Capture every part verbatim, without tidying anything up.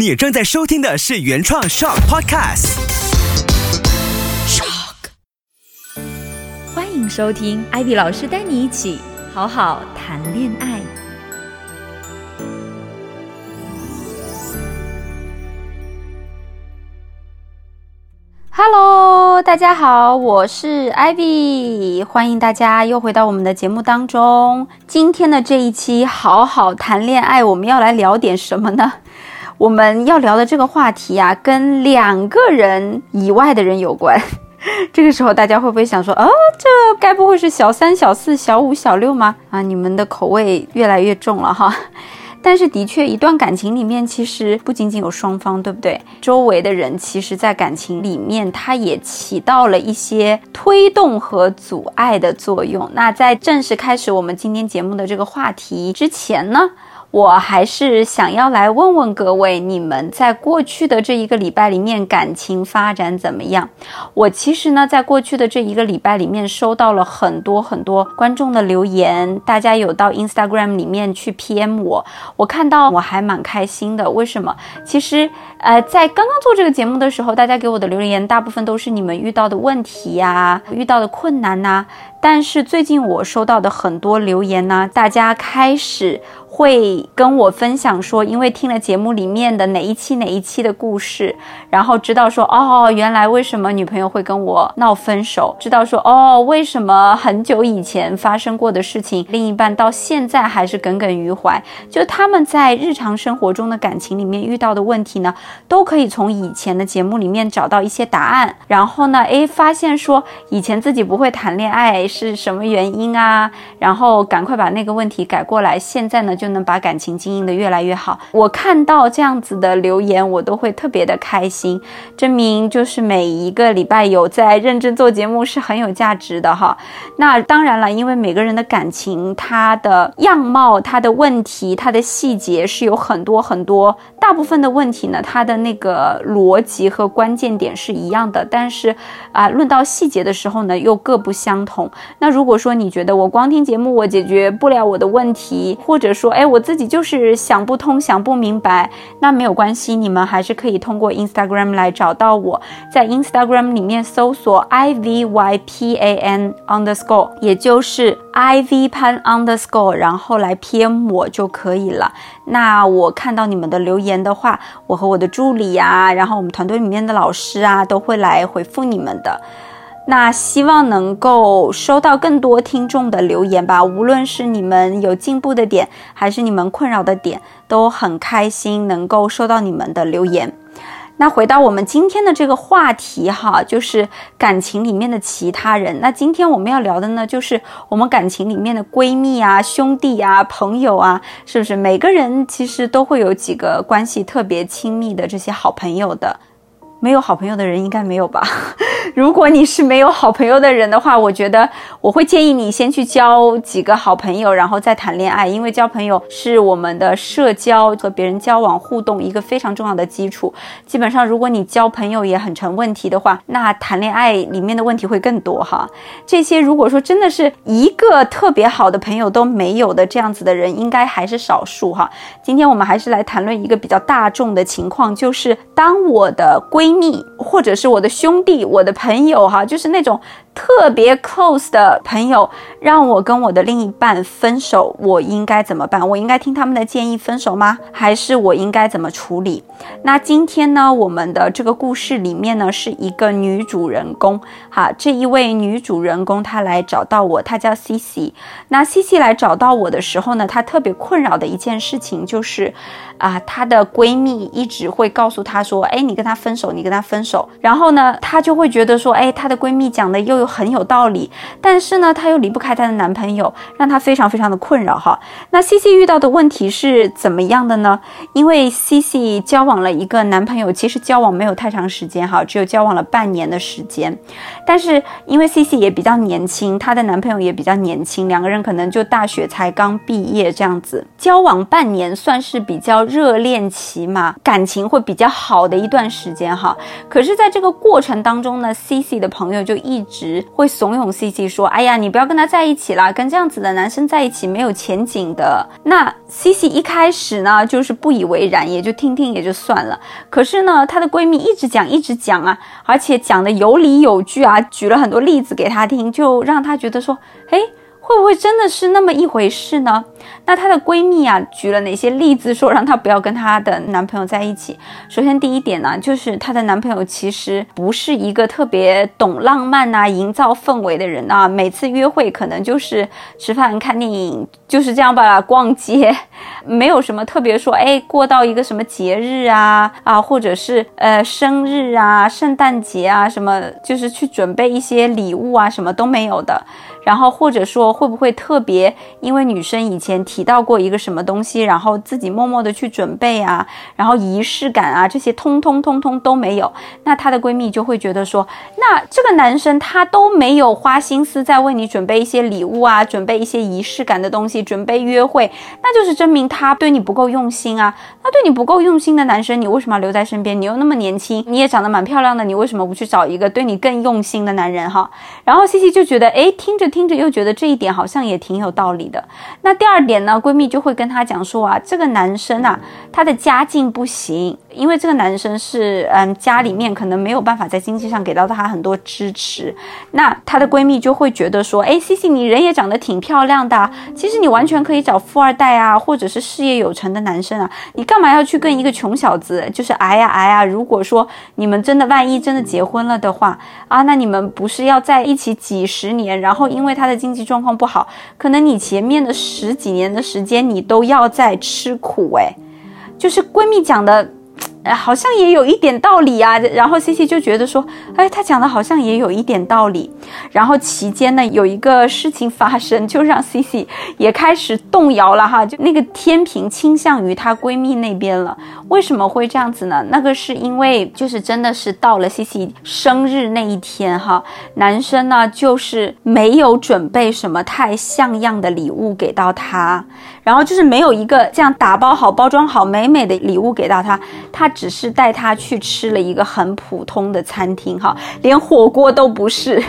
你正在收听的是原创 Shock Podcast。Shock， 欢迎收听艾比老师带你一起好好谈恋爱。Hello， 大家好，我是 Ivy， 欢迎大家又回到我们的节目当中。今天的这一期好好谈恋爱，我们要来聊点什么呢？我们要聊的这个话题啊，跟两个人以外的人有关。这个时候大家会不会想说，哦，这该不会是小三、小四、小五、小六吗？啊，你们的口味越来越重了哈。但是的确，一段感情里面其实不仅仅有双方，对不对？周围的人其实在感情里面，它也起到了一些推动和阻碍的作用。那在正式开始我们今天节目的这个话题之前呢，我还是想要来问问各位，你们在过去的这一个礼拜里面感情发展怎么样？我其实呢，在过去的这一个礼拜里面收到了很多很多观众的留言，大家有到 Instagram 里面去 P M 我，我看到我还蛮开心的。为什么？其实呃，在刚刚做这个节目的时候，大家给我的留言大部分都是你们遇到的问题呀、啊、遇到的困难啊，但是最近我收到的很多留言呢、啊，大家开始会跟我分享说，因为听了节目里面的哪一期哪一期的故事，然后知道说，哦，原来为什么女朋友会跟我闹分手，知道说，哦，为什么很久以前发生过的事情，另一半到现在还是耿耿于怀，就他们在日常生活中的感情里面遇到的问题呢，都可以从以前的节目里面找到一些答案。然后呢，诶，发现说以前自己不会谈恋爱是什么原因啊，然后赶快把那个问题改过来，现在呢就能把感情经营的越来越好。我看到这样子的留言，我都会特别的开心，证明就是每一个礼拜有在认真做节目是很有价值的哈。那当然了，因为每个人的感情，它的样貌，它的问题，它的细节是有很多很多，大部分的问题呢，它的那个逻辑和关键点是一样的，但是啊、呃，论到细节的时候呢，又各不相同。那如果说你觉得我光听节目我解决不了我的问题，或者说哎，我自己就是想不通想不明白，那没有关系，你们还是可以通过 Instagram 来找到我，在 Instagram 里面搜索 Ivypan_underscore， 也就是 Ivypan_underscore， 然后来 P M 我就可以了。那我看到你们的留言的话，我和我的助理啊，然后我们团队里面的老师啊，都会来回复你们的。那希望能够收到更多听众的留言吧，无论是你们有进步的点，还是你们困扰的点，都很开心能够收到你们的留言。那回到我们今天的这个话题哈，就是感情里面的其他人。那今天我们要聊的呢，就是我们感情里面的闺蜜啊、兄弟啊、朋友啊，是不是每个人其实都会有几个关系特别亲密的这些好朋友的？没有好朋友的人应该没有吧？如果你是没有好朋友的人的话，我觉得我会建议你先去交几个好朋友，然后再谈恋爱，因为交朋友是我们的社交和别人交往互动一个非常重要的基础。基本上如果你交朋友也很成问题的话，那谈恋爱里面的问题会更多哈。这些如果说真的是一个特别好的朋友都没有的这样子的人，应该还是少数哈。今天我们还是来谈论一个比较大众的情况，就是当我的闺蜜或者是我的兄弟、我的朋友哈，就是那种特别 close 的朋友，让我跟我的另一半分手，我应该怎么办？我应该听他们的建议分手吗？还是我应该怎么处理？那今天呢，我们的这个故事里面呢，是一个女主人公哈，这一位女主人公她来找到我，她叫 C C。那 C C 来找到我的时候呢，她特别困扰的一件事情就是，啊、呃，她的闺蜜一直会告诉她说，哎，你跟她分手，你跟她分手。然后呢，她就会觉得说，哎，她的闺蜜讲的又很有道理，但是呢她又离不开她的男朋友，让她非常非常的困扰哈。那 C C 遇到的问题是怎么样的呢？因为 C C 交往了一个男朋友，其实交往没有太长时间哈，只有交往了半年的时间，但是因为 C C 也比较年轻，她的男朋友也比较年轻，两个人可能就大学才刚毕业这样子，交往半年算是比较热恋期嘛，感情会比较好的一段时间哈。到。可是在这个过程当中呢， C C 的朋友就一直会怂恿 C C 说，哎呀，你不要跟他在一起啦，跟这样子的男生在一起没有前景的。那 C C 一开始呢就是不以为然，也就听听也就算了。可是呢她的闺蜜一直讲一直讲啊，而且讲的有理有据啊，举了很多例子给她听，就让她觉得说，诶，会不会真的是那么一回事呢？那她的闺蜜啊举了哪些例子说让她不要跟她的男朋友在一起。首先第一点呢、啊、就是她的男朋友其实不是一个特别懂浪漫啊营造氛围的人啊，每次约会可能就是吃饭看电影就是这样吧，逛街，没有什么特别说，哎，过到一个什么节日啊啊或者是呃生日啊圣诞节啊什么，就是去准备一些礼物啊什么都没有的。然后或者说会不会特别因为女生以前提到过一个什么东西，然后自己默默的去准备啊，然后仪式感啊这些通通通通都没有。那她的闺蜜就会觉得说，那这个男生他都没有花心思在为你准备一些礼物啊，准备一些仪式感的东西，准备约会，那就是证明他对你不够用心啊。那对你不够用心的男生你为什么要留在身边？你又那么年轻，你也长得蛮漂亮的，你为什么不去找一个对你更用心的男人哈？然后西西就觉得，诶，听着听着又觉得这一点好像也挺有道理的。那第二点呢，闺蜜就会跟她讲说啊，这个男生啊他的家境不行，因为这个男生是嗯家里面可能没有办法在经济上给到她很多支持。那她的闺蜜就会觉得说，哎，西西你人也长得挺漂亮的、啊、其实你完全可以找富二代啊或者是事业有成的男生啊，你干嘛要去跟一个穷小子就是哎呀哎呀，如果说你们真的万一真的结婚了的话啊，那你们不是要在一起几十年，然后因为因为他的经济状况不好，可能你前面的十几年的时间你都要在吃苦。哎，就是闺蜜讲的、呃、好像也有一点道理啊。然后 C C 就觉得说，哎，她讲的好像也有一点道理。然后期间呢有一个事情发生，就让 C C 也开始动摇了哈，就那个天平倾向于她闺蜜那边了。为什么会这样子呢？那个是因为就是真的是到了 C C 生日那一天哈，男生呢就是没有准备什么太像样的礼物给到她，然后就是没有一个这样打包好包装好美美的礼物给到她，他只是带她去吃了一个很普通的餐厅哈，连火锅都不是。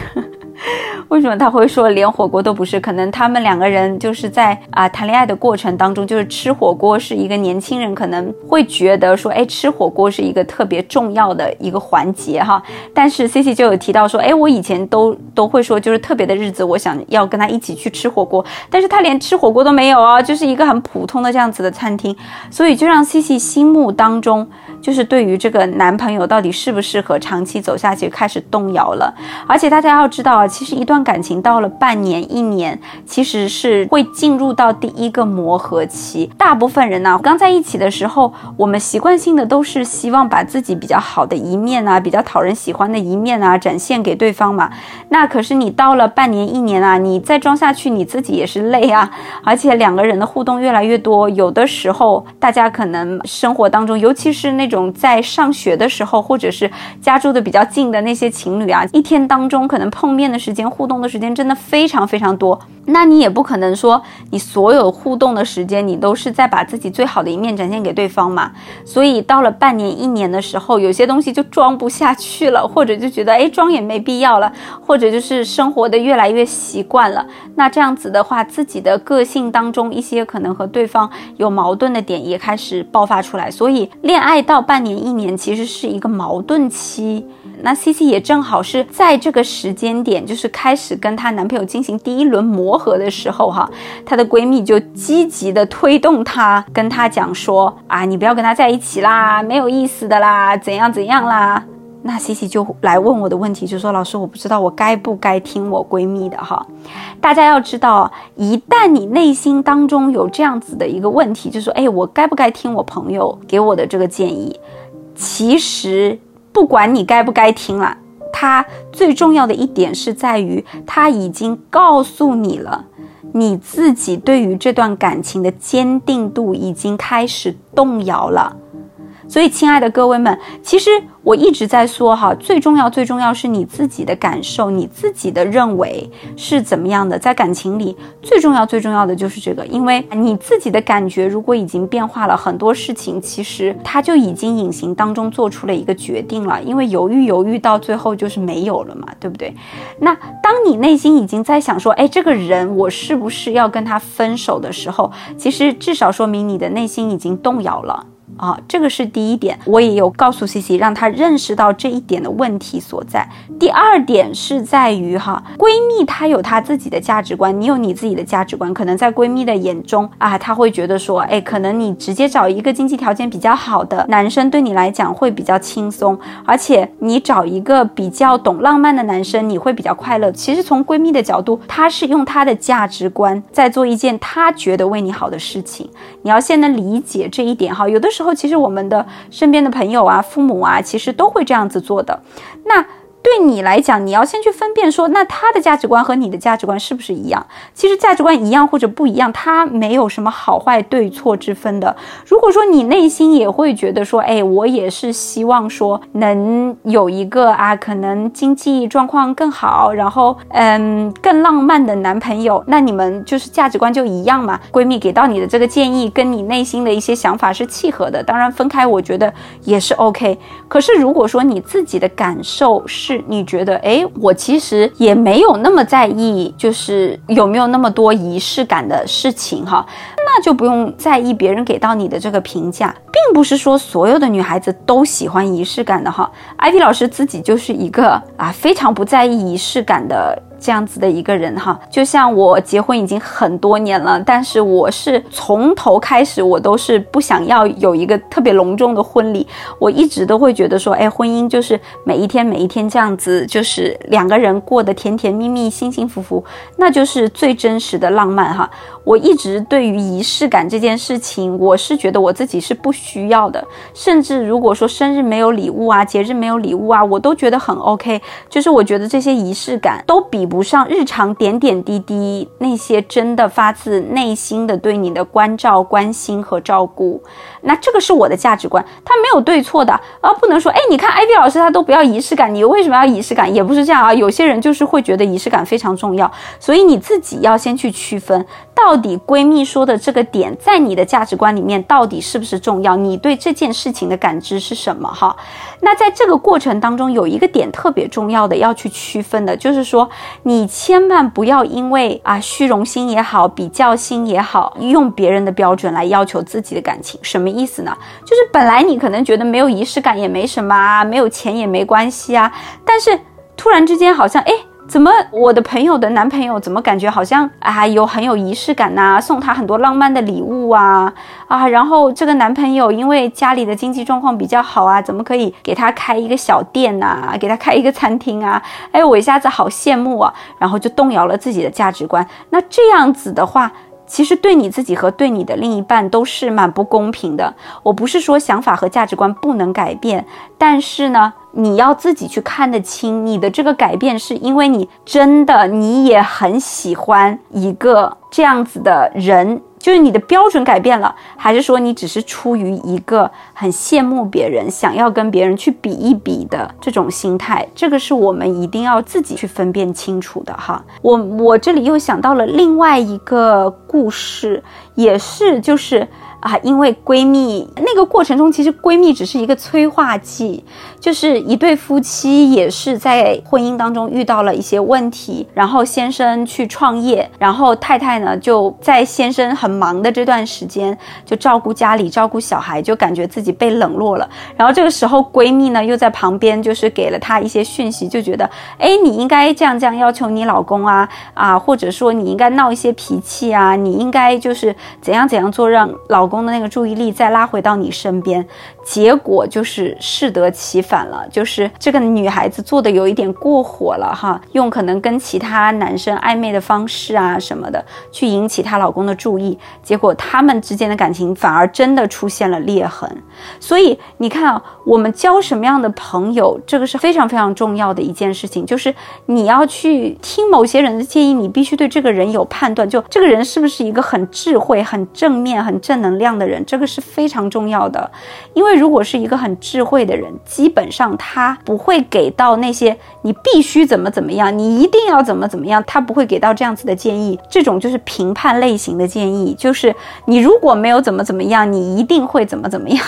为什么他会说连火锅都不是？可能他们两个人就是在啊、呃、谈恋爱的过程当中，就是吃火锅是一个年轻人可能会觉得说，哎，吃火锅是一个特别重要的一个环节哈。但是 C C 就有提到说，哎，我以前都都会说，就是特别的日子，我想要跟他一起去吃火锅，但是他连吃火锅都没有啊，就是一个很普通的这样子的餐厅，所以就让 C C 心目当中就是对于这个男朋友到底适不适合长期走下去开始动摇了。而且大家要知道啊，其实一段感情到了半年一年其实是会进入到第一个磨合期。大部分人啊刚在一起的时候，我们习惯性的都是希望把自己比较好的一面啊，比较讨人喜欢的一面啊展现给对方嘛。那可是你到了半年一年啊，你再装下去你自己也是累啊。而且两个人的互动越来越多，有的时候大家可能生活当中，尤其是那种在上学的时候或者是家住的比较近的那些情侣啊，一天当中可能碰面的时间互动的时间真的非常非常多。那你也不可能说你所有互动的时间你都是在把自己最好的一面展现给对方嘛，所以到了半年一年的时候，有些东西就装不下去了，或者就觉得哎装也没必要了，或者就是生活的越来越习惯了。那这样子的话，自己的个性当中一些可能和对方有矛盾的点也开始爆发出来，所以恋爱到半年一年其实是一个矛盾期。那 C C 也正好是在这个时间点，就是开始跟她男朋友进行第一轮磨合的时候哈，她的闺蜜就积极的推动她，跟她讲说啊，你不要跟她在一起啦，没有意思的啦，怎样怎样啦。那 C C 就来问我的问题，就说老师，我不知道我该不该听我闺蜜的哈。大家要知道，一旦你内心当中有这样子的一个问题，就说哎，我该不该听我朋友给我的这个建议，其实不管你该不该听啦，它最重要的一点是在于它已经告诉你了，你自己对于这段感情的坚定度已经开始动摇了。所以亲爱的各位们，其实我一直在说哈，最重要最重要是你自己的感受，你自己的认为是怎么样的。在感情里最重要最重要的就是这个，因为你自己的感觉如果已经变化了，很多事情其实它就已经隐形当中做出了一个决定了，因为犹豫犹豫到最后就是没有了嘛，对不对？那当你内心已经在想说，哎，这个人我是不是要跟他分手的时候，其实至少说明你的内心已经动摇了啊，这个是第一点，我也有告诉 C C， 让她认识到这一点的问题所在。第二点是在于哈，闺蜜她有她自己的价值观，你有你自己的价值观，可能在闺蜜的眼中啊，她会觉得说，哎，可能你直接找一个经济条件比较好的男生对你来讲会比较轻松，而且你找一个比较懂浪漫的男生你会比较快乐。其实从闺蜜的角度，她是用她的价值观在做一件她觉得为你好的事情，你要先能理解这一点哈。有的时候其实我们的身边的朋友啊，父母啊，其实都会这样子做的。那对你来讲，你要先去分辨说，那他的价值观和你的价值观是不是一样？其实价值观一样或者不一样，它没有什么好坏对错之分的。如果说你内心也会觉得说，哎，我也是希望说能有一个啊，可能经济状况更好，然后嗯更浪漫的男朋友，那你们就是价值观就一样嘛。闺蜜给到你的这个建议跟你内心的一些想法是契合的，当然分开我觉得也是 OK。可是如果说你自己的感受是你觉得，哎，我其实也没有那么在意，就是有没有那么多仪式感的事情哈，那就不用在意别人给到你的这个评价，并不是说所有的女孩子都喜欢仪式感的哈。Ivy老师自己就是一个啊非常不在意仪式感的这样子的一个人哈，就像我结婚已经很多年了，但是我是从头开始我都是不想要有一个特别隆重的婚礼，我一直都会觉得说，哎，婚姻就是每一天每一天这样子，就是两个人过得甜甜蜜蜜幸幸福福，那就是最真实的浪漫哈。我一直对于仪式感这件事情，我是觉得我自己是不需要的，甚至如果说生日没有礼物啊，节日没有礼物啊，我都觉得很 OK， 就是我觉得这些仪式感都比不上日常点点滴滴那些真的发自内心的对你的关照关心和照顾。那这个是我的价值观，它没有对错的，而不能说，哎，你看 Ivy 老师她都不要仪式感，你为什么要仪式感？也不是这样啊，有些人就是会觉得仪式感非常重要，所以你自己要先去区分到底闺蜜说的这个点在你的价值观里面到底是不是重要，你对这件事情的感知是什么哈。那在这个过程当中有一个点特别重要的要去区分的，就是说你千万不要因为啊虚荣心也好，比较心也好，用别人的标准来要求自己的感情。什么意思呢？就是本来你可能觉得没有仪式感也没什么啊，没有钱也没关系啊，但是突然之间好像，哎，怎么我的朋友的男朋友怎么感觉好像啊有很有仪式感呐、啊，送他很多浪漫的礼物啊啊，然后这个男朋友因为家里的经济状况比较好啊，怎么可以给他开一个小店啊，给他开一个餐厅啊？哎，我一下子好羡慕啊，然后就动摇了自己的价值观。那这样子的话，其实对你自己和对你的另一半都是蛮不公平的。我不是说想法和价值观不能改变，但是呢，你要自己去看得清，你的这个改变是因为你真的你也很喜欢一个这样子的人，就是你的标准改变了，还是说你只是出于一个很羡慕别人，想要跟别人去比一比的这种心态？这个是我们一定要自己去分辨清楚的哈。我我这里又想到了另外一个故事，也是就是啊，因为闺蜜那个过程中，其实闺蜜只是一个催化剂，就是一对夫妻也是在婚姻当中遇到了一些问题，然后先生去创业，然后太太呢就在先生很忙的这段时间就照顾家里照顾小孩，就感觉自己被冷落了，然后这个时候闺蜜呢又在旁边就是给了她一些讯息，就觉得，哎，你应该这样这样要求你老公啊啊，或者说你应该闹一些脾气啊，你应该就是怎样怎样做让老公的那个注意力再拉回到你身边。结果就是适得其反了，就是这个女孩子做的有一点过火了哈，用可能跟其他男生暧昧的方式啊什么的去引起她老公的注意，结果他们之间的感情反而真的出现了裂痕。所以你看啊，我们交什么样的朋友，这个是非常非常重要的一件事情，就是你要去听某些人的建议，你必须对这个人有判断，就这个人是不是一个很智慧很正面很正能量量的人，这个是非常重要的。因为如果是一个很智慧的人，基本上他不会给到那些你必须怎么怎么样，你一定要怎么怎么样，他不会给到这样子的建议。这种就是评判类型的建议，就是你如果没有怎么怎么样，你一定会怎么怎么样。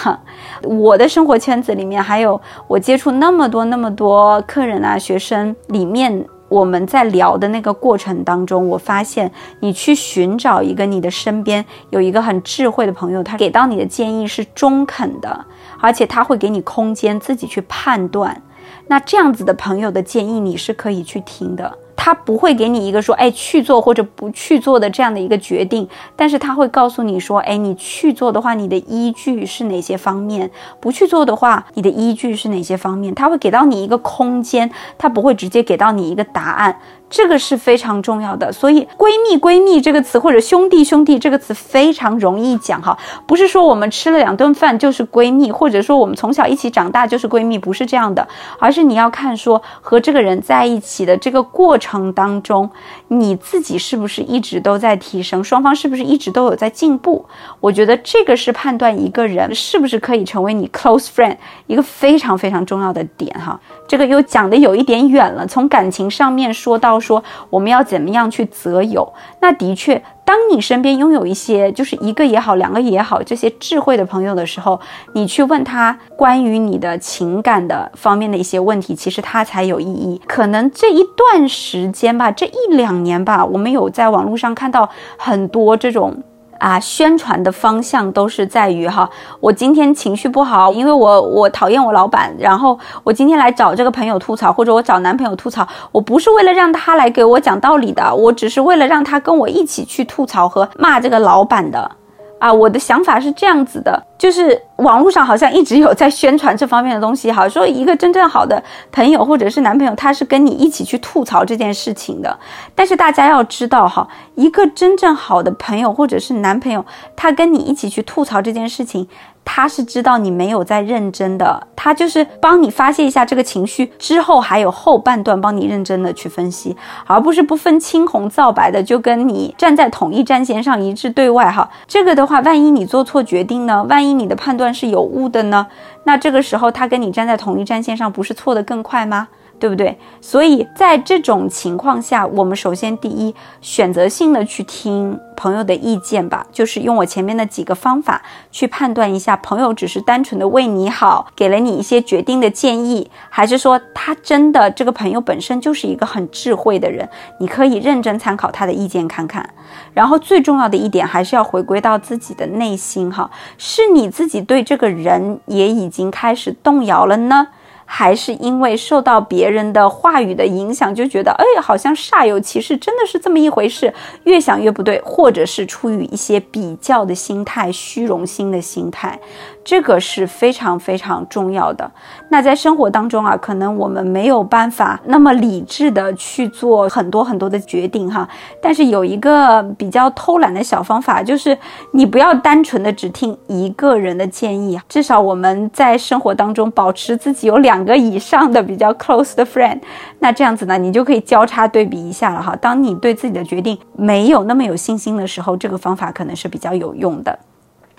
我的生活圈子里面，还有我接触那么多那么多客人啊、学生里面，我们在聊的那个过程当中，我发现你去寻找一个你的身边有一个很智慧的朋友，他给到你的建议是中肯的，而且他会给你空间自己去判断。那这样子的朋友的建议你是可以去听的，他不会给你一个说哎去做或者不去做的这样的一个决定，但是他会告诉你说，哎，你去做的话你的依据是哪些方面，不去做的话你的依据是哪些方面，他会给到你一个空间，他不会直接给到你一个答案，这个是非常重要的。所以闺蜜闺蜜这个词或者兄弟兄弟这个词非常容易讲哈，不是说我们吃了两顿饭就是闺蜜，或者说我们从小一起长大就是闺蜜，不是这样的，而是你要看说和这个人在一起的这个过程当中，你自己是不是一直都在提升，双方是不是一直都有在进步。我觉得这个是判断一个人是不是可以成为你 close friend 一个非常非常重要的点哈。这个又讲的有一点远了，从感情上面说到说我们要怎么样去择友，那的确当你身边拥有一些就是一个也好两个也好这些智慧的朋友的时候，你去问他关于你的情感的方面的一些问题，其实他才有意义。可能这一段时间吧，这一两年吧，我们有在网络上看到很多这种啊，宣传的方向都是在于哈，我今天情绪不好，因为我我讨厌我老板，然后我今天来找这个朋友吐槽，或者我找男朋友吐槽，我不是为了让他来给我讲道理的，我只是为了让他跟我一起去吐槽和骂这个老板的啊，我的想法是这样子的。就是网络上好像一直有在宣传这方面的东西，好说一个真正好的朋友或者是男朋友，他是跟你一起去吐槽这件事情的。但是大家要知道哈，一个真正好的朋友或者是男朋友，他跟你一起去吐槽这件事情，他是知道你没有在认真的，他就是帮你发泄一下这个情绪，之后还有后半段帮你认真的去分析，而不是不分青红皂白的就跟你站在统一战线上一致对外哈。这个的话，万一你做错决定呢，万一你的判断是有误的呢，那这个时候他跟你站在统一战线上，不是错得更快吗？对不对？所以在这种情况下，我们首先第一，选择性的去听朋友的意见吧，就是用我前面的几个方法去判断一下，朋友只是单纯的为你好，给了你一些决定的建议，还是说他真的这个朋友本身就是一个很智慧的人，你可以认真参考他的意见看看。然后最重要的一点还是要回归到自己的内心哈，是你自己对这个人也已经开始动摇了呢，还是因为受到别人的话语的影响，就觉得哎，好像煞有其事，真的是这么一回事，越想越不对，或者是出于一些比较的心态、虚荣心的心态，这个是非常非常重要的。那在生活当中啊，可能我们没有办法那么理智的去做很多很多的决定哈，但是有一个比较偷懒的小方法，就是你不要单纯的只听一个人的建议，至少我们在生活当中保持自己有两两个以上的比较 close 的 friend， 那这样子呢，你就可以交叉对比一下了哈。当你对自己的决定没有那么有信心的时候，这个方法可能是比较有用的。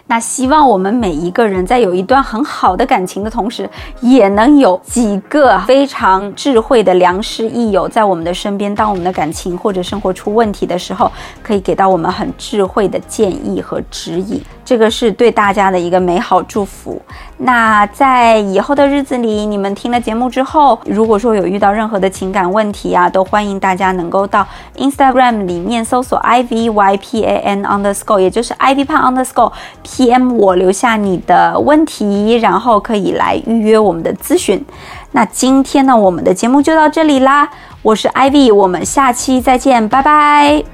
那希望我们每一个人在有一段很好的感情的同时，也能有几个非常智慧的良师益友在我们的身边，当我们的感情或者生活出问题的时候，可以给到我们很智慧的建议和指引，这个是对大家的一个美好祝福。那在以后的日子里，你们听了节目之后，如果说有遇到任何的情感问题啊，都欢迎大家能够到 Instagram 里面搜索 ivypan_underscore， 也就是 ivypan_underscore P M 我，留下你的问题，然后可以来预约我们的咨询。那今天呢，我们的节目就到这里啦，我是 Ivy， 我们下期再见，拜拜。